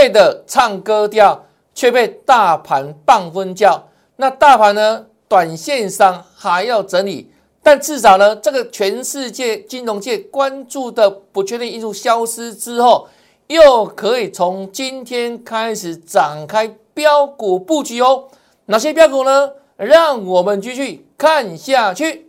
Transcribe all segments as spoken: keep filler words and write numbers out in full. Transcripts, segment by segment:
谓的唱歌调，却被大盘棒分教。那大盘呢，短线上还要整理，但至少呢，这个全世界金融界关注的不确定因素消失之后，又可以从今天开始展开标股布局哦。哪些标股呢？让我们继续看下去。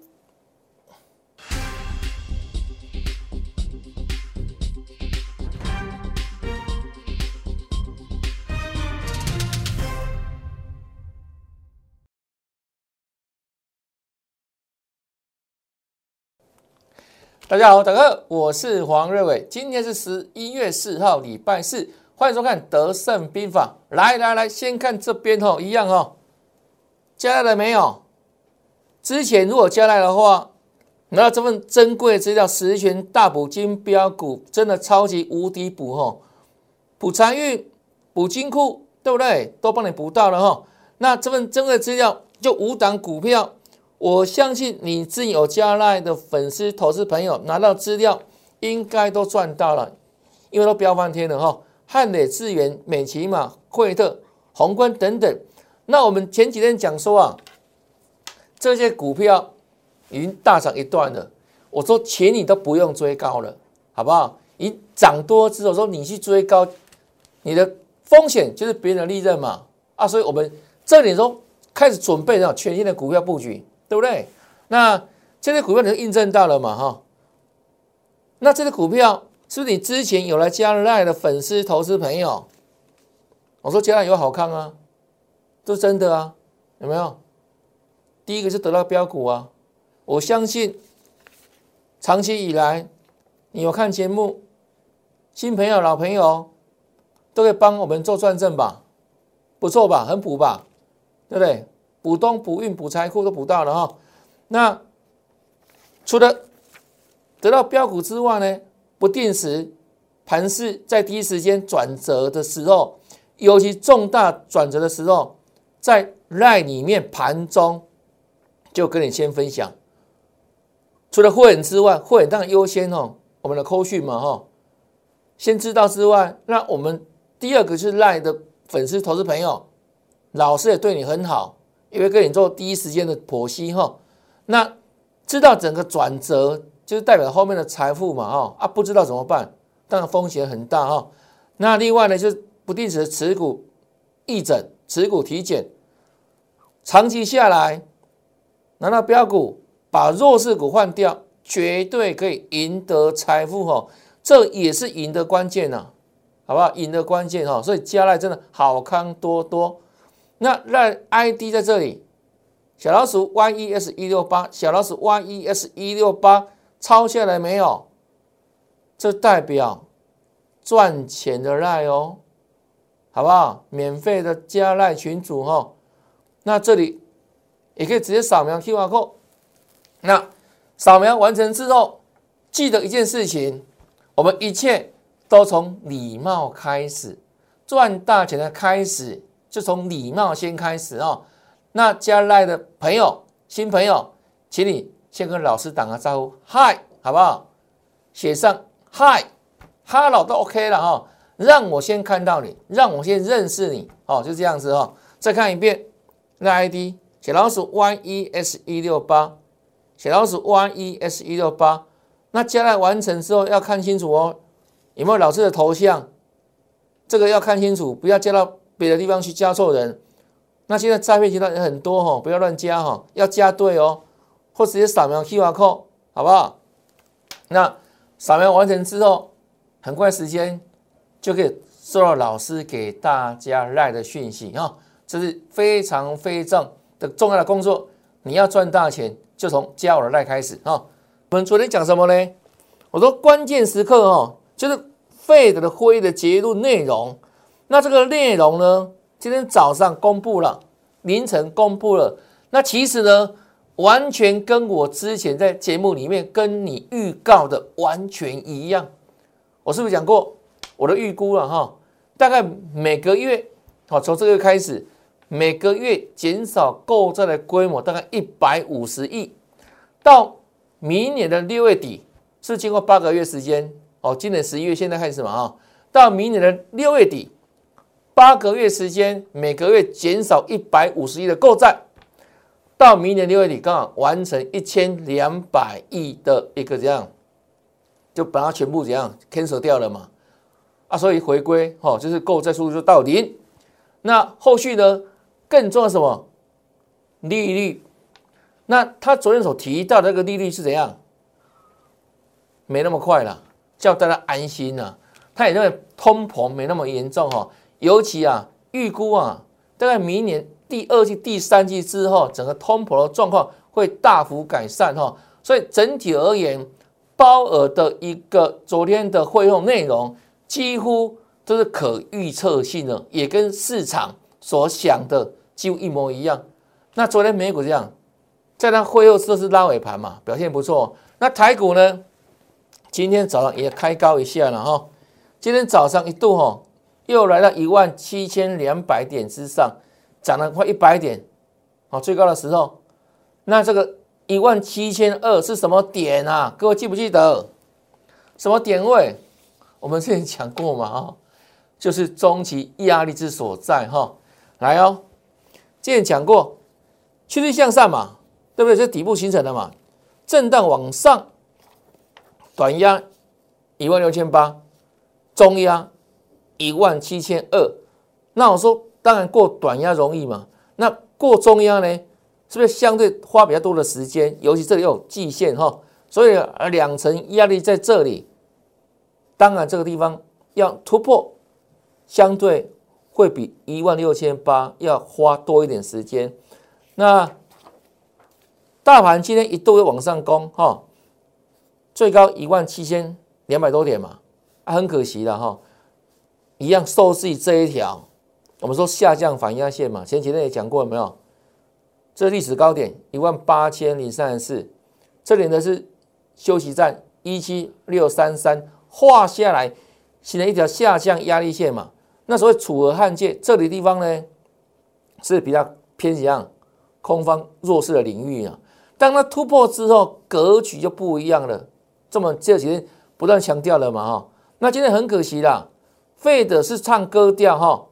大家好，大家好，我是黄瑞伟，今天是十一月四号，礼拜四，欢迎收看德胜兵法。来来来，先看这边哦，一样哦，加来了没有？之前如果加来的话，拿到这份珍贵的资料，十全大补金标股，真的超级无敌补哦，补财运，补金库，对不对？都帮你补到了哦。那这份珍贵的资料，就五档股票。我相信你自己有加赖的粉丝、投资朋友拿到资料，应该都赚到了，因为都飙翻天了哈、哦！汉磊、智原、美琪玛、惠特、宏观等等。那我们前几天讲说啊，这些股票已经大涨一段了，我说请你都不用追高了，好不好？你涨多之后说你去追高，你的风险就是别人的利润嘛啊！所以我们这里说开始准备了全新的股票布局。对不对？那这些股票你就印证到了嘛，哈。那这些股票是不是你之前有来加赖的粉丝、投资朋友？我说加赖有好看啊，这是真的啊，有没有？第一个是得到标股啊，我相信长期以来你有看节目，新朋友、老朋友都可以帮我们做转正吧，不错吧？很补吧，对不对？补东补运补财库都补到了哈，那除了得到标股之外呢，不定时盘势在第一时间转折的时候，尤其重大转折的时候，在 LINE 里面盘中就跟你先分享。除了会员之外，会员当然优先哦，我们的扣讯嘛哈，先知道之外，那我们第二个是 LINE 的粉丝、投资朋友，老师也对你很好。因为跟你做第一时间的剖析哈，那知道整个转折就是代表后面的财富嘛哈啊，不知道怎么办，当然风险很大哈。那另外呢，就是不定时的持股议诊、持股体检，长期下来拿到标股，把弱势股换掉，绝对可以赢得财富哈，这也是赢的关键呐，好不好？赢的关键哈，所以加赖真的好康多多。那让 I D 在这里，小老鼠 Y E S 一六八， 小老鼠 Y E S 一六八 抄下来没有？这代表赚钱的赖哦，好不好？免费的加赖群组哦。那这里也可以直接扫描 Q R code。那扫描完成之后，记得一件事情，我们一切都从礼貌开始，赚大钱的开始。就从礼貌先开始哦。那加赖的朋友、新朋友，请你先跟老师打个招呼，嗨，好不好？写上嗨、hello 都 OK 了哦。让我先看到你，让我先认识你哦，就这样子哦。再看一遍，那 I D 小老鼠 Y E S 一六八， 小老鼠 Y E S 一六八。那加赖完成之后要看清楚哦，有没有老师的头像？这个要看清楚，不要加到别的地方去加错人。那现在诈骗集团很多、哦、不要乱加、哦、要加对哦，或直接扫描 Q R code， 好不好？那扫描完成之后，很快时间就可以收到老师给大家 LINE 的讯息、哦、这是非常非常的重要的工作。你要赚大钱，就从加我的 LINE 开始、哦、我们昨天讲什么呢？我说关键时刻、哦、就是 F E D 的会议的节录内容。那这个内容呢，今天早上公布了，凌晨公布了。那其实呢，完全跟我之前在节目里面跟你预告的完全一样。我是不是讲过我的预估了哈？大概每个月，好，从这个月开始，每个月减少购债的规模大概一百五十亿，到明年的六月底，是经过八个月时间，哦，今年十一月现在开始嘛哈，到明年的六月底。八个月时间，每个月减少一百五十亿的购债，到明年六月底刚好完成一千两百亿的一个这样，就把它全部这样 cancel 掉了嘛。啊，所以回归哦，就是购债速度就到零。那后续呢，更重要是什么？利率。那他昨天所提到的那个利率是怎样？没那么快了，叫大家安心了、啊。他也认为通膨没那么严重哈、哦，尤其啊，预估啊，大概明年第二季、第三季之后，整个通膨的状况会大幅改善哈、哦。所以整体而言，鲍尔的一个昨天的会后内容几乎都是可预测性的，也跟市场所想的几乎一模一样。那昨天美股这样，在它会后这是拉尾盘嘛，表现不错。那台股呢，今天早上也开高一下了哈、哦。今天早上一度哈、哦，又来到一万七千两百点之上，涨了快一百点，好、哦，最高的时候。那这个一万七千二是什么点啊？各位记不记得？什么点位？我们之前讲过嘛，哦，就是中期压力之所在哈、哦。来哦，之前讲过，趋势向上嘛，对不对？这底部形成的嘛，震荡往上，短压一万六千八。中压一万七千二，那我说当然过短压容易嘛，那过中压呢，是不是相对花比较多的时间？尤其这里有季线哈，所以两层压力在这里，当然这个地方要突破，相对会比一万六千八要花多一点时间。那大盘今天一度又往上攻哈，最高一万七千两百多点嘛。啊、很可惜了哈，一样受制于这一条，我们说下降反压线嘛，前几天也讲过有没有？这历史高点一万八千零三十四，这里呢是休息站一七六三三画下来，形成一条下降压力线嘛。那所谓楚河汉界，这里地方呢是比较偏怎样空方弱势的领域啊。当它突破之后，格局就不一样了。这么这几天不断强调了嘛哈。那今天很可惜啦 ，F E D 是唱歌调哈，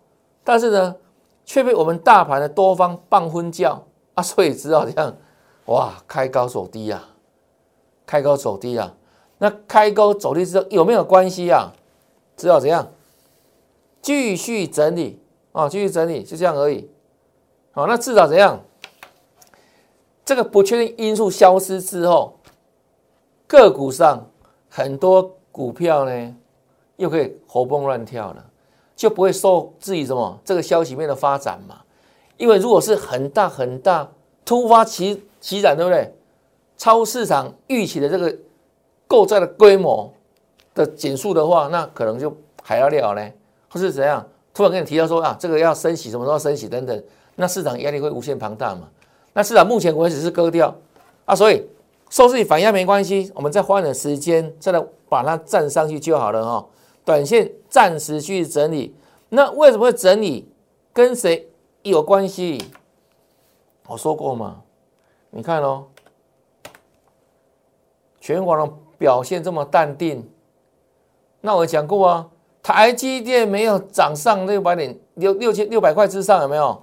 但是呢，却被我们大盘的多方棒昏叫啊，所以知道这样，哇，开高走低啊，开高走低啊，那开高走低之后有没有关系啊？知道怎样，继续整理啊，继续整理，就这样而已。好、啊，那至少怎样，这个不确定因素消失之后，个股上很多股票呢，又可以活蹦乱跳了，就不会受制于什么这个消息面的发展嘛。因为如果是很大很大突发奇奇展，对不对？超市场预期的这个购债的规模的减速的话，那可能就还要了呢，或是怎样？突然跟你提到说啊，这个要升息，什么时候升息等等，那市场压力会无限庞大嘛。那市场目前为止是割掉啊，所以受制于反压没关系，我们再花点时间再来把它站上去就好了哈、哦。短线暂时去整理，那为什么会整理？跟谁有关系？我说过嘛，你看哦，全网的表现这么淡定，那我讲过啊，台积电没有涨上六百点六六千六百块之上有没有？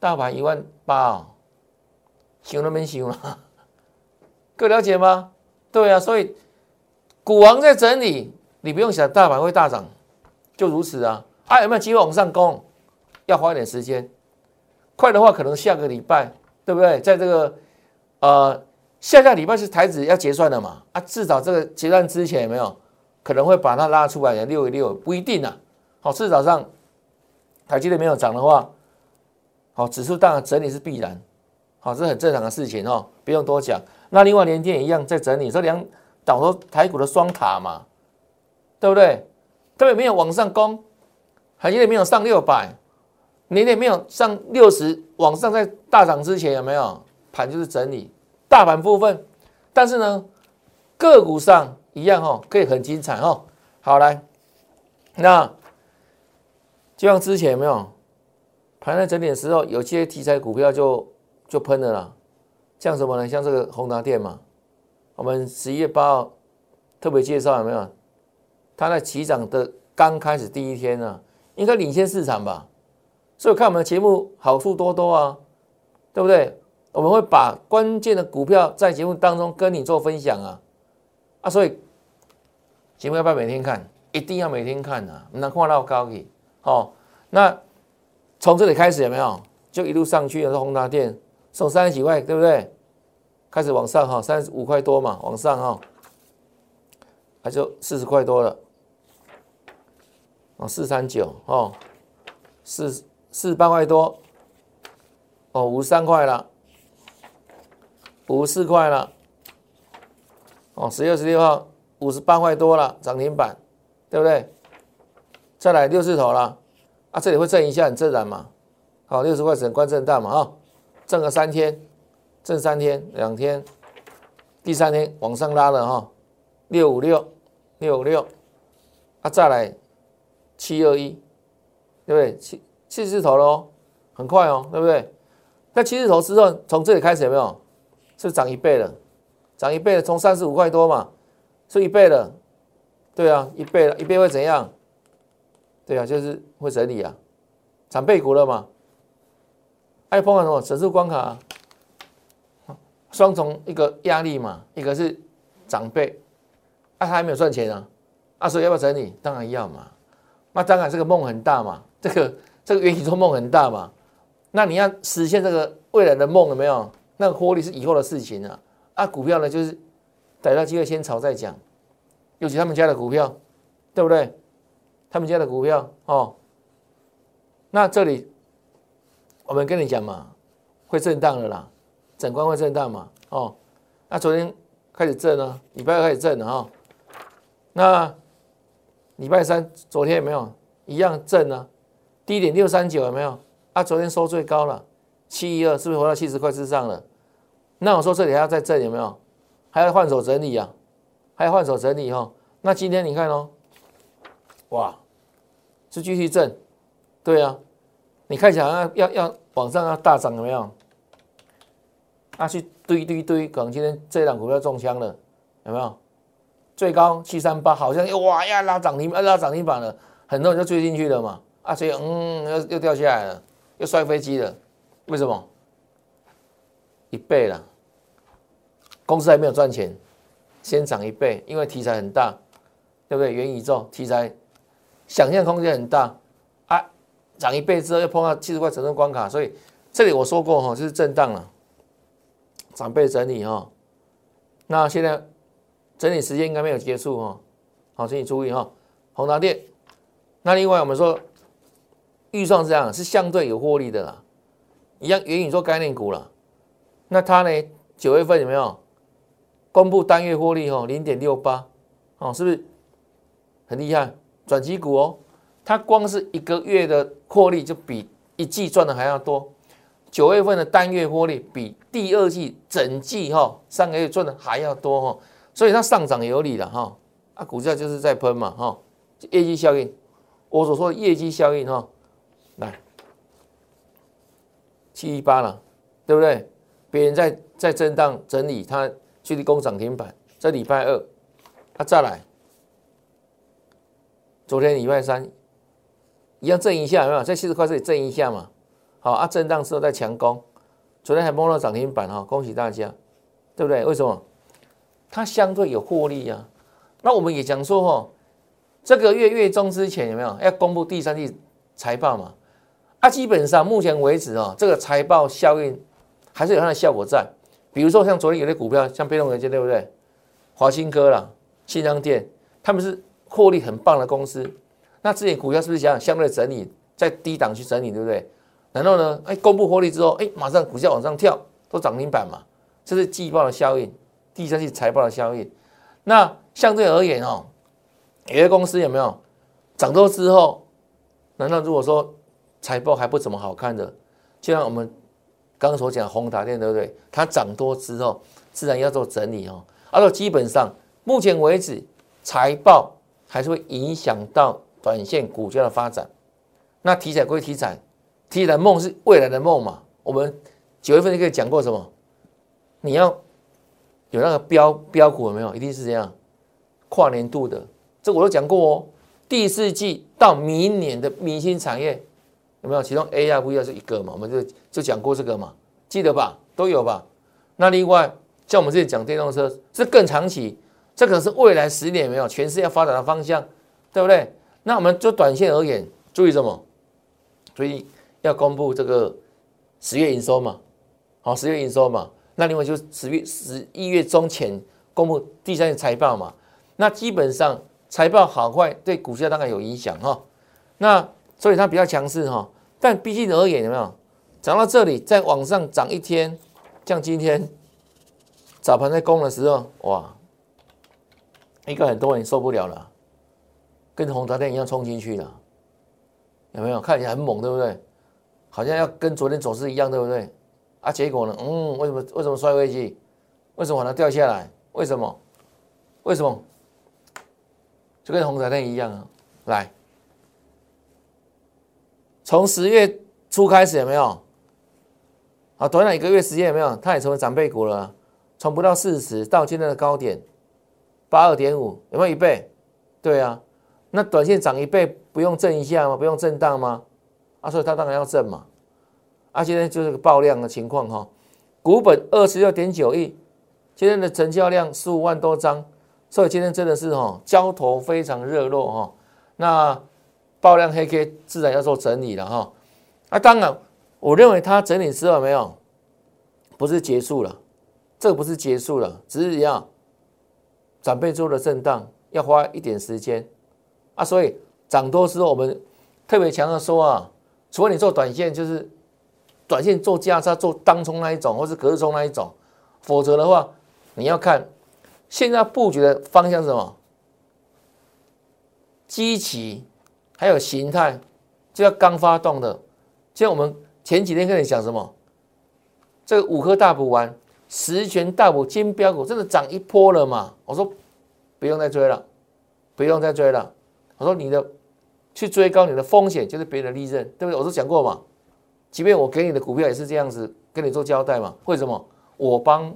大盘一万八，想都没想了，各位了解吗？对啊，所以股王在整理，你不用想大盘会大涨，就如此啊。啊，有没有机会往上攻？要花一点时间，快的话可能下个礼拜，对不对？在这个呃下下礼拜是台指要结算的嘛，啊，至少这个结算之前有没有可能会把它拉出来溜一溜，不一定啊。好、哦，至少上台积电没有涨的话，好、哦，指数当然整理是必然。好，这是很正常的事情哦，不用多讲。那另外联电也一样在整理，这两档都台股的双塔嘛，对不对？特别没有往上攻，台积电没有上六百，联电没有上六十，往上在大涨之前有没有盘就是整理，大盘部分。但是呢，个股上一样哦，可以很精彩哦。好来，那就像之前有没有盘在整理的时候，有些题材股票就。就喷了啦，像什么呢？像这个宏达电嘛，我们十一月八号特别介绍有没有？它在起涨的刚开始第一天呢、啊，应该领先市场吧？所以看我们的节目好处多多啊，对不对？我们会把关键的股票在节目当中跟你做分享啊，啊，所以节目要不要每天看？一定要每天看啊，不能看到高去。哦，那从这里开始有没有？就一路上去，有宏达电从三十几块，对不对？开始往上哈，三十五块多嘛，往上哈，它就四十块多了，哦，四三九哦，四四十八块多，哦，五十三块了，五十四块了，哦，十月十六号五十八块多了，涨停板，对不对？再来六字头了，啊，这里会震一下，很自然嘛，好，六十块整关震荡嘛，哈，震个三天。这三天、两天，第三天往上拉了哈，六五六、六五六，啊，再来七二一，对不对？七七字头喽，很快哦，对不对？那七字头之后，从这里开始有没有？是涨一倍了，涨一倍了，从三十五块多嘛，是一倍了，对啊，一倍了，一倍会怎样？对啊，就是会整理啊，涨倍股了嘛。还碰到什么整数关卡、啊？双重一个压力嘛，一个是长辈，啊，他还没有赚钱啊，啊，所以要不要整理？当然要嘛，那当然这个梦很大嘛，这个这个元宇宙梦很大嘛，那你要实现这个未来的梦有没有？那个获利是以后的事情啊，啊，股票呢就是逮到机会先炒再讲，尤其他们家的股票，对不对？他们家的股票哦，那这里我们跟你讲嘛，会震荡的啦。整关会震荡嘛？哦，那昨天开始震啊，礼拜二开始震了啊、哦。那礼拜三昨天有没有一样震啊？低点六三九有没有？啊，昨天收最高了，七一二，是不是回到七十块之上了？那我说这里还要再震有没有？还要换手整理啊？还要换手整理哈、哦？那今天你看哦，哇，是继续震，对啊，你看起来要要要往上要大涨有没有？他、啊、去堆堆堆，可能今天这档股票中枪了，有没有？最高七三八，好像哇呀拉涨停，拉涨停板了，很多人就追进去了嘛，啊，所以嗯，又又掉下来了，又摔飞机了，为什么？一倍了，公司还没有赚钱，先涨一倍，因为题材很大，对不对？元宇宙题材，想象空间很大，啊，涨一倍之后又碰到七十块整数关卡，所以这里我说过哈，就是震荡了。长辈整理哈，那现在整理时间应该没有结束哈，好，请你注意哈，宏达电。那另外我们说，预算这样是相对有获利的啦，一样元宇宙概念股啦。那它呢，九月份有没有公布单月获利哦，零点六八哦，是不是很厉害？转机股哦，它光是一个月的获利就比一季赚的还要多。九月份的单月获利比第二季整季哈、哦、三个月赚的还要多哈、哦，所以它上涨有理了哈、哦，啊股价就是在喷嘛哈、哦，业绩效应，我所说的业绩效应哈、哦，来七一八了，对不对？别人在在震荡整理，它去立攻涨停板，这礼拜二，啊再来，昨天礼拜三一样震一下，有没有？在七十块这里震一下嘛。好啊，震荡之后再强攻，昨天还摸到涨停板哈、哦，恭喜大家，对不对？为什么？它相对有获利啊。那我们也讲说哈、哦，这个月月中之前有没有要公布第三季财报嘛？啊，基本上目前为止哦，这个财报效应还是有它的效果在。比如说像昨天有些股票，像被动元件对不对？华新科啦、新昌电，他们是获利很棒的公司。那之前股票是不是想想相对整理，在低档去整理，对不对？然后呢？哎，公布获利之后，哎，马上股价往上跳，都涨停板嘛。这是季报的效应，第三季财报的效应。那相对而言哦，有些公司有没有涨多之后？难道如果说财报还不怎么好看的，就像我们刚刚所讲宏达电，对不对？它涨多之后，自然要做整理哦。而且基本上目前为止，财报还是会影响到短线股价的发展。那题材归题材。题材梦是未来的梦嘛？我们九月份就可以讲过什么？你要有那个标标股有没有？一定是这样跨年度的，这我都讲过哦。第四季到明年的明星产业有没有？其中 A I、V R 是一个嘛，我们就就讲过这个嘛，记得吧？都有吧？那另外像我们之前讲电动车，这更长期，这可是未来十年有没有全世界发展的方向，对不对？那我们就短线而言，注意什么？注意要公布这个十月营收嘛，好，十月营收嘛。那另外就是十月十一月中前公布第三季财报嘛。那基本上财报好坏对股价当然有影响哈、哦。那所以它比较强势哈，但毕竟而言有没有涨到这里再往上涨一天，像今天早盘在攻的时候，哇，应该很多人受不了了，跟宏达电一样冲进去了。有没有看起来很猛，对不对？好像要跟昨天走势一样，对不对？啊，结果呢？嗯，为什么为什么摔回去？为什么把它掉下来？为什么？为什么？就跟宏达电一样啊！来，从十月初开始有没有？啊，短短一个月时间有没有？它也成为长辈股了、啊，从不到四十到今天的高点八二点五，有没有一倍？对啊，那短线涨一倍。不用震一下吗？不用震荡吗？啊，所以它当然要震嘛。啊，今天就是个爆量的情况哈、哦。股本二十六点九亿，今天的成交量十五万多张，所以今天真的是哈、哦、交投非常热络哈、哦。那爆量黑 K 自然要做整理了哈、哦。啊，当然，我认为它整理之后没有，不是结束了，这个不是结束了，只是要长辈做的震荡要花一点时间啊，所以。涨多之后，我们特别强调说啊，除非你做短线，就是短线做价差、做当冲那一种，或是隔日冲那一种，否则的话，你要看现在布局的方向是什么，基期还有形态，就要刚发动的。就像我们前几天跟你讲什么，这个五颗大补丸、十全大补、金标股真的涨一波了嘛？我说不用再追了，不用再追了。我说你的。去追高，你的风险就是别人的利润，对不对？我都讲过嘛，即便我给你的股票也是这样子跟你做交代嘛。为什么？我帮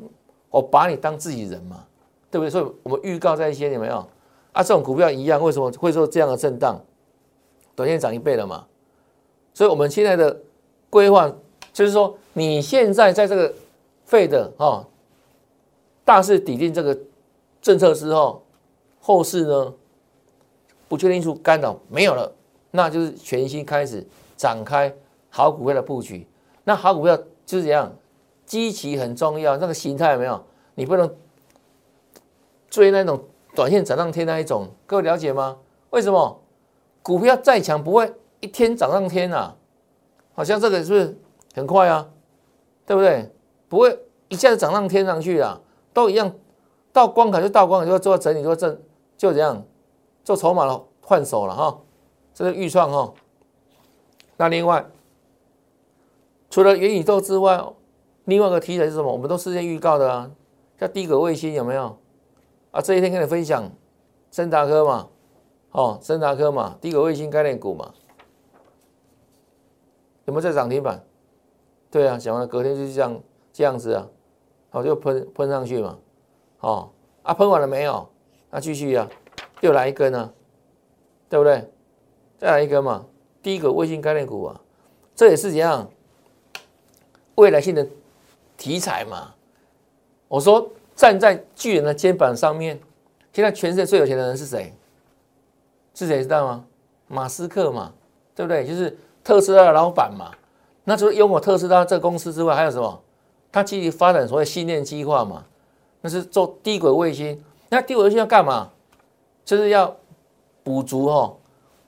我把你当自己人嘛，对不对？所以我们预告在先，有没有？啊，这种股票一样，为什么会做这样的震荡？短线涨一倍了嘛。所以我们现在的规划就是说，你现在在这个F E D哦大势底定这个政策之后，后市呢？不确定因素干扰没有了，那就是全新开始展开好股票的布局。那好股票就是这样，基期很重要，那个形态有没有？你不能追那种短线涨上天那一种，各位了解吗？为什么股票再强不会一天涨上天啊？好像这个是不是很快啊？对不对？不会一下子涨上天上去啊，都一样，到关卡就到关卡，就要做到整理，就要正，就这样。做筹码了，换手了哈，这是预创哈。那另外，除了元宇宙之外，另外一个题材是什么？我们都事先预告的啊，叫低轨卫星有没有？啊，这一天跟你分享，昇达科嘛，哦，昇达科嘛，低轨卫星概念股嘛，有没有在涨停板？对啊，讲完了隔天就是这样这样子啊，好、哦、就喷喷上去嘛，哦，啊喷完了没有？那、啊、继续啊。又来一根呢、啊，对不对？再来一根嘛，第一个卫星概念股啊，这也是怎样未来性的题材嘛。我说站在巨人的肩膀上面，现在全世界最有钱的人是谁？是谁知道吗？马斯克嘛，对不对？就是特斯拉的老板嘛。那除了拥有特斯拉这个公司之外，还有什么？他积极发展所谓星链计划嘛，那是做低轨卫星。那低轨卫星要干嘛？就是要补足哦，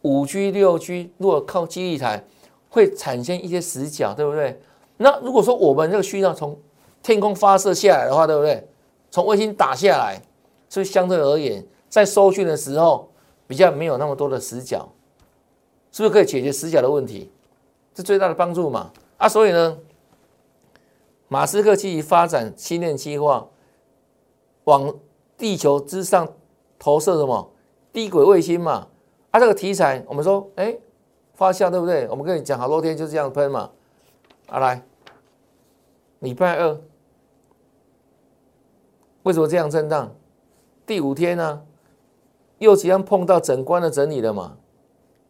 五 G、六 G 如果靠基地台会产生一些死角，对不对？那如果说我们这个讯号从天空发射下来的话，对不对？从卫星打下来，所以相对而言，在收讯的时候比较没有那么多的死角，是不是可以解决死角的问题？这最大的帮助嘛。啊，所以呢，马斯克积极发展星链计划，往地球之上。投射什么低轨卫星嘛？啊，这个题材我们说，哎，发酵对不对？我们跟你讲好多天就这样喷嘛。啊，来，礼拜二为什么这样震荡？第五天呢、啊，又即将碰到整关的整理了嘛？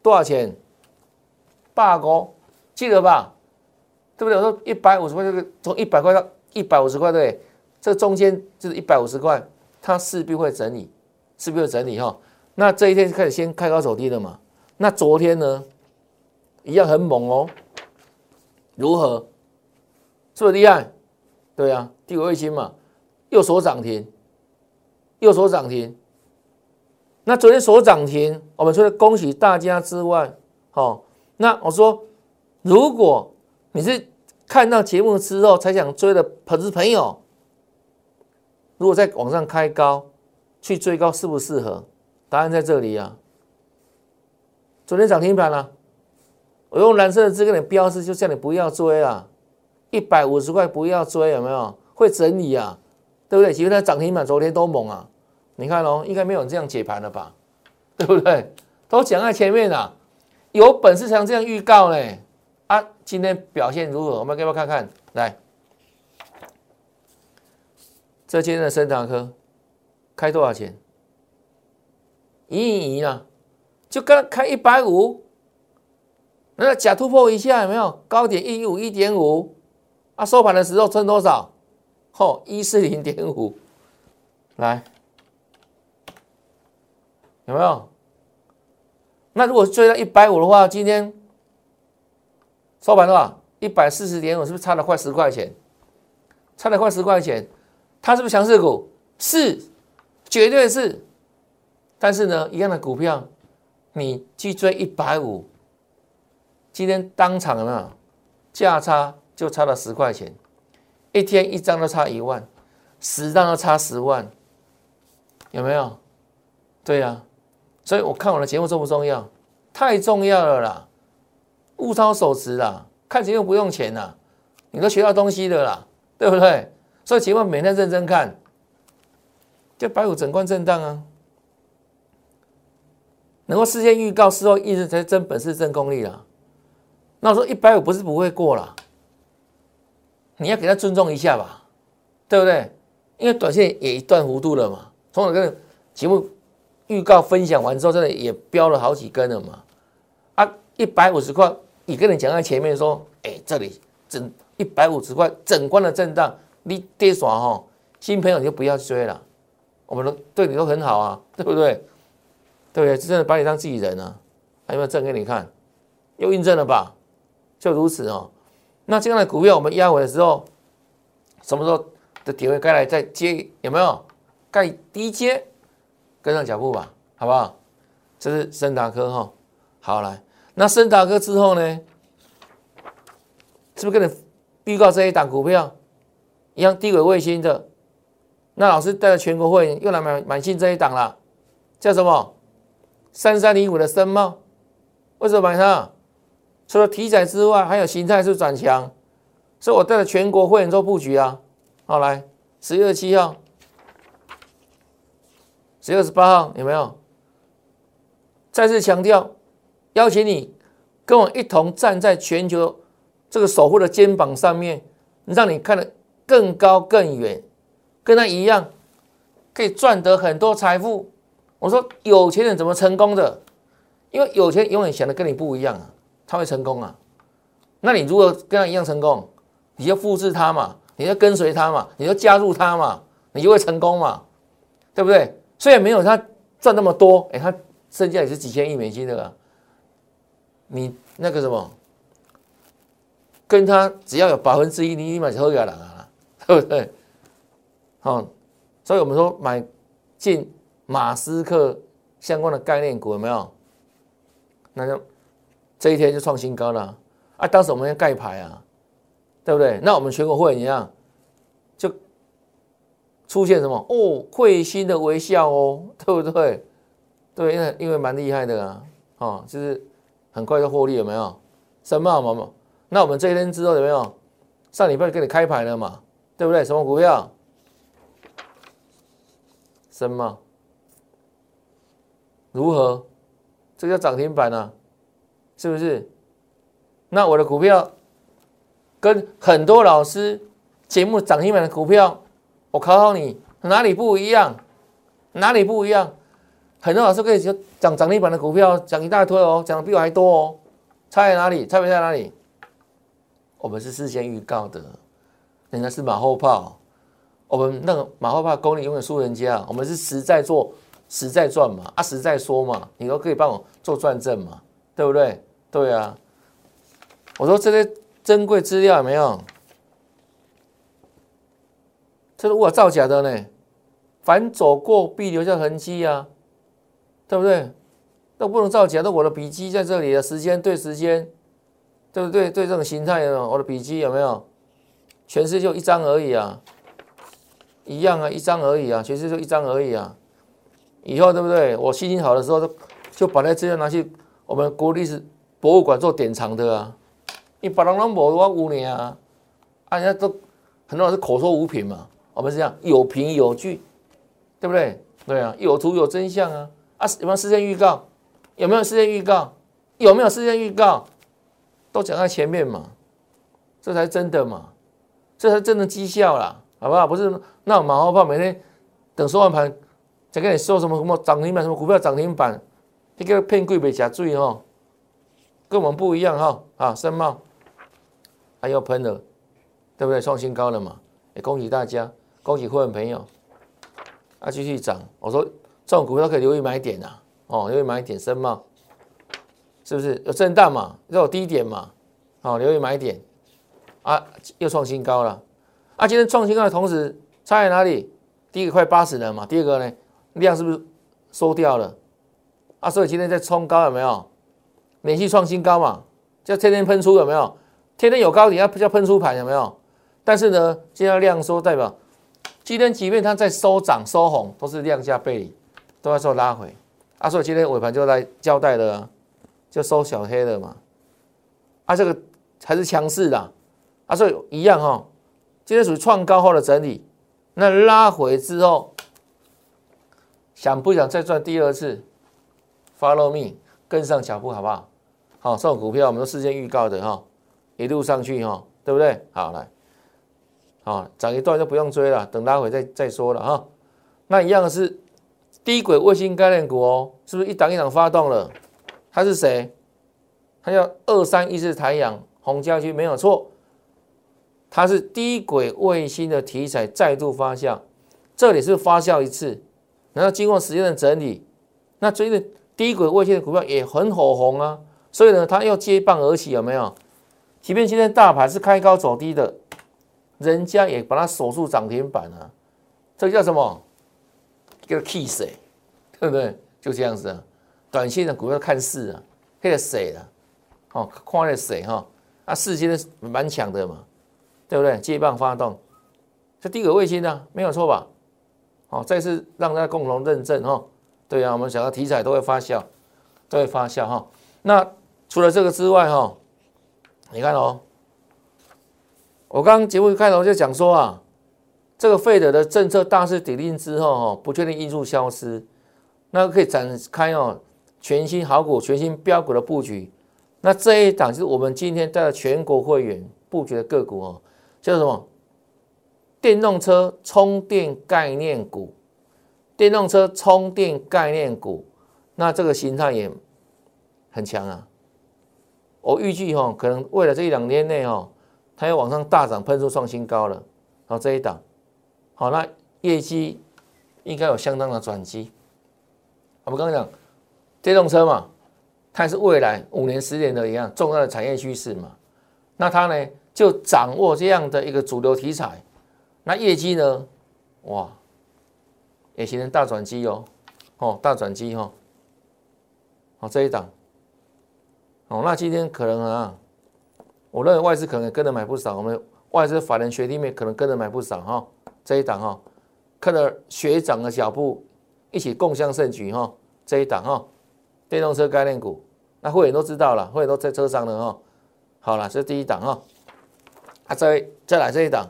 多少钱？八五，记得吧？对不对？我说一百五十块，这个从一百块到一百五十块，对，这中间就是一百五十块，它势必会整理，势必会整理哈。那这一天开始先开高走低了嘛？那昨天呢，一样很猛哦。如何？是不是厉害？对啊，帝国卫星嘛，又锁涨停，又锁涨停。那昨天所涨停，我们除了恭喜大家之外，哦，那我说，如果你是看到节目之后才想追的投资朋友，如果在网上开高去追高，适不适合？答案在这里啊。昨天涨停板啊，我用蓝色的字跟你标示，就叫你不要追啊，一百五十块不要追，有没有？会整理啊，对不对？其实它涨停板昨天都猛啊。你看哦，应该没有人这样解盘了吧，对不对？都讲在前面啊，有本事才能这样预告嘞啊！今天表现如何？我们要不要看看？来，这今天的昇达科开多少钱？一亿一啦，就刚开一百五，那假突破一下有没有？高点一五一点五，啊，收盘的时候剩多少？吼、哦，一四零点五，来。有没有？那如果追到一百五十的话，今天收盘多少 ？一百四十点五， 是不是差了快十块钱？差了快十块钱，它是不是强势股？是，绝对是。但是呢，一样的股票，你去追一百五十，今天当场有没有？价差就差了十块钱，一天一张都差一万，十张都差十万，有没有？对呀、啊。所以我看我的节目重不重要？太重要了啦！物超所值啦，看节目不用钱啦，你都学到东西的啦，对不对？所以节目每天认真看，就百五整关震荡啊，能够事先预告，事后验证才是真本事、真功力啦。那我说一百五不是不会过啦，你要给他尊重一下吧，对不对？因为短线也一段弧度了嘛，从我跟节目。预告分享完之后，真的也飙了好几根了嘛？啊，一百五十块，你跟你讲在前面说，哎、欸，这里整一百五十块整关的震荡，你跌耍哈，新朋友你就不要追了，我们都对你都很好啊，对不对？对不对？真的把你当自己人啊，还有没有证给你看？又印证了吧？就如此哦。那这样的股票我们压回的时候，什么时候的点位该来再接？有没有？该低接？跟上脚步吧，好不好？这是昇达科哈，好来，那昇达科之后呢，是不是跟你预告这一档股票一样低轨卫星的？那老师带着全国会员又来买买进这一档啦，叫什么？三三零五的昇茂，为什么买它？除了题材之外，还有形态是转强，所以我带着全国会员做布局啊。好来，十月七号。十月二十八号有没有？再次强调，邀请你跟我一同站在全球这个守护的肩膀上面，让你看得更高更远，跟他一样可以赚得很多财富。我说有钱人怎么成功的？因为有钱人永远想的跟你不一样啊，他会成功啊。那你如果跟他一样成功，你就复制他嘛，你就跟随他嘛，你就加入他嘛，你就会成功嘛，对不对？虽然没有他赚那么多，哎，他身价也是几千亿美金的啊。你那个什么，跟他只要有百分之一，你立马就喝给他了啊，对不对？好、哦，所以我们说买进马斯克相关的概念股有没有？那就这一天就创新高了啊！啊当时我们要盖牌啊，对不对？那我们全国会员一样。出现什么哦？会心的微笑哦，对不对？对，因为因为蛮厉害的啊，哦，就是很快就获利，有没有？什么嘛嘛？那我们这一天之后有没有？上礼拜给你开牌了嘛，对不对？什么股票？什么？如何？这叫涨停板啊，是不是？那我的股票跟很多老师节目涨停板的股票。我考考你，哪里不一样？哪里不一样？很多老师可以讲涨停板的股票，讲一大堆哦，讲的比我还多哦，差在哪里？差别在哪里？我们是事先预告的，人家是马后炮，我们那个马后炮功力永远输人家，我们是实在做，实在赚嘛，啊实在说嘛，你都可以帮我做转正嘛，对不对？对啊，我说这些珍贵资料有没有？这是我造假的呢，凡走过必留下痕迹啊，对不对？那不能造假，那我的笔记在这里的时间对时间，对不对？对这种形态有没有？我的笔记有没有？全市就一张而已啊，一样啊，一张而已啊，全市就一张而已啊。以后对不对？我心情好的时候，就把那资料拿去我们国立史博物馆做典藏的啊。你把人拢无我污你啊，啊人家都很多人是口说无凭嘛，我们是这样有凭有据，对不对？对啊，有图有真相啊。啊，有没有事先预告？有没有事先预告？有没有事先预告？都讲在前面嘛，这才真的嘛，这才真的绩效啦，好不好？不是那马后炮，每天等收完盘才跟你说什么什么涨停板，什么股票涨停板，这个骗鬼别假醉哈，跟我们不一样哈、哦、啊！申茂，哎、啊、又喷了，对不对？创新高了嘛，也恭喜大家，恭喜会员朋友，啊继续涨，我说。这种股票可以留意买点啊，哦，留意买点，申茂是不是有震荡嘛？又有低点嘛？哦，留意买点啊，又创新高了啊！今天创新高的同时差在哪里？第一个快八十了嘛，第二个呢量是不是收掉了啊？所以今天在冲高有没有？连续创新高嘛，就天天喷出有没有？天天有高点要叫喷出盘有没有？但是呢，今天量缩代表今天即便它在收涨收红，都是量价背离。都要做拉回，啊，所以今天尾盘就来交代了、啊，就收小黑了嘛，啊，这个还是强势的，啊，所以一样哈、哦，今天属于创高后的整理，那拉回之后，想不想再赚第二次 ？Follow me， 跟上脚步好不好？好、哦，这种股票我们都事先预告的哈、哦，一路上去哈、哦，对不对？好来，好、哦、涨一段就不用追了，等拉回再再说了哈、哦。那一样的是。低轨卫星概念股哦，是不是一档一档发动了？它是谁？它叫二三一四台阳宏佳区，没有错。它是低轨卫星的题材再度发酵，这里是发酵一次，然后经过时间的整理，那最近低轨卫星的股票也很火红啊，所以呢，它又接棒而起，有没有？即便今天大盘是开高走低的，人家也把它锁住涨停板啊，这叫什么？叫气势，对不对？就这样子啊，短线的股票看势啊，那个水啊，哦，看那个水哈，啊，势今天蛮强的嘛，对不对？接棒发动，这低轨卫星啊，没有错吧？哦，再次让大家共同认证哈、哦，对啊，我们想到题材都会发酵，都会发酵哈、哦。那除了这个之外哈、哦，你看哦，我刚刚节目开头就讲说啊。这个F E D的政策大势底定之后、哦，不确定因素消失，那可以展开哦全新好股、全新标股的布局。那这一档就是我们今天带了全国会员布局的个股哦，叫什么？电动车充电概念股，电动车充电概念股，那这个形态也很强啊。我预计哦，可能未来这一两天内哦，它要往上大涨，喷出创新高了。然后这一档。好，那业绩应该有相当的转机。我们刚刚讲电动车嘛，它也是未来五年、十年的一样重要的产业趋势嘛。那它呢，就掌握这样的一个主流题材。那业绩呢，哇，也形成大转机哦，哦，大转机哦。好，这一档，哦，那今天可能啊，我认为外资可能跟着买不少，我们外资法人学弟妹可能跟着买不少哈、哦。这一档哈、哦，看着学长的脚步，一起共襄盛举哈、哦。这一档哈、哦，电动车概念股，那会员都知道了，会员都在车上了哈、哦。好了，这是第一档哈、哦。啊，再再来这一档，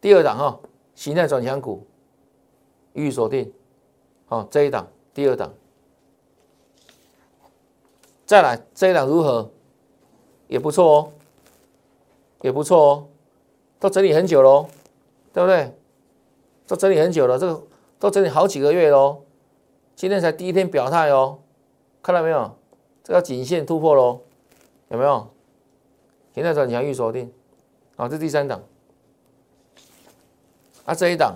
第二档哈、哦，形态转强股，予以锁定。好、哦，这一档，第二档，再来这一档如何？也不错哦，也不错哦。都整理很久喽，对不对？都整理很久了，这个都整理好几个月喽。今天才第一天表态哦，看到没有？这条颈线突破喽，有没有？形态转强预锁定，好、啊，这第三档。啊，这一档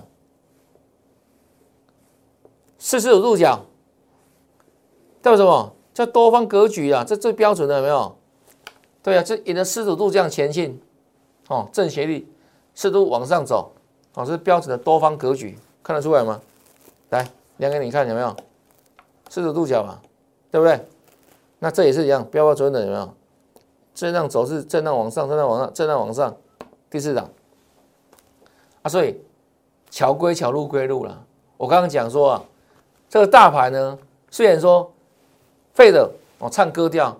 四十五度角，叫什么？叫多方格局啊，这最标准的有没有？对啊，这沿着四十五度这样前进，哦，正斜率四十度往上走，哦，这是标准的多方格局，看得出来吗？来，亮给你看有没有？四十五度角嘛，对不对？那这也是一样，标标准准的有没有？震荡走势，震荡往上，震荡往上，震荡往上，第四档啊，所以桥归桥，路归路啦。我刚刚讲说啊，这个大盘呢，虽然说废的哦唱歌调，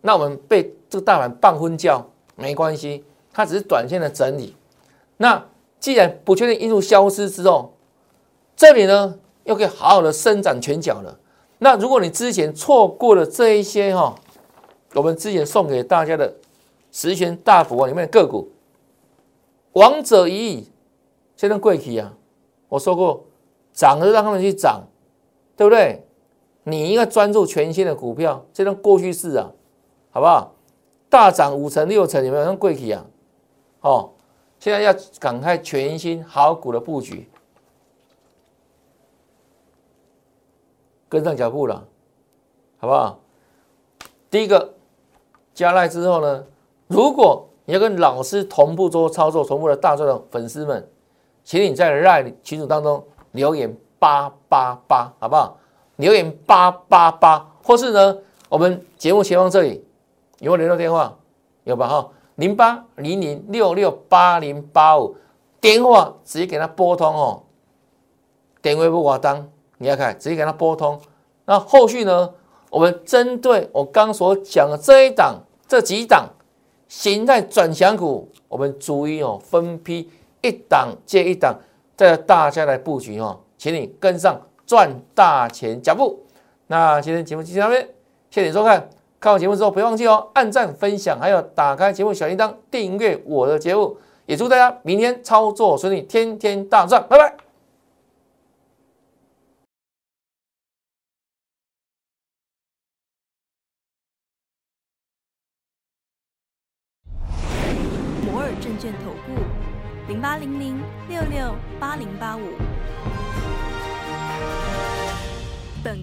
那我们被这个大盘半昏觉没关系，它只是短线的整理。那既然不确定因素消失之后，这里呢又可以好好的伸展拳脚了。那如果你之前错过了这一些哈、哦，我们之前送给大家的十全大补啊里面的个股，王者已矣，现在贵企啊，我说过涨就让他们去涨，对不对？你应该专注全新的股票，这种过去式啊，好不好？大涨五成六成，有没有像贵企啊？哦，现在要赶快全新好股的布局，跟上脚步了，好不好？第一个加赖之后呢，如果你要跟老师同步做操作、同步的大赚的粉丝们，请你在赖群组当中留言八八八，好不好？留言八八八，或是呢，我们节目前方这里有没有联络电话？有吧？哈，零八零零六六八零八五，电话直接给他拨通哦。电话不挂当，你要看，直接给他拨通。那后续呢，我们针对我刚所讲的这一档、这几档形态转强股，我们逐一哦分批一档接一档，带着大家来布局哦，请你跟上赚大钱脚步。那今天节目就到这边，谢谢你收看。看完节目之后，别忘记哦，按赞、分享，还有打开节目小铃铛，订阅我的节目。也祝大家明天操作顺利，天天大赚，拜拜。摩尔证券投顾零八零零六六八零八五。本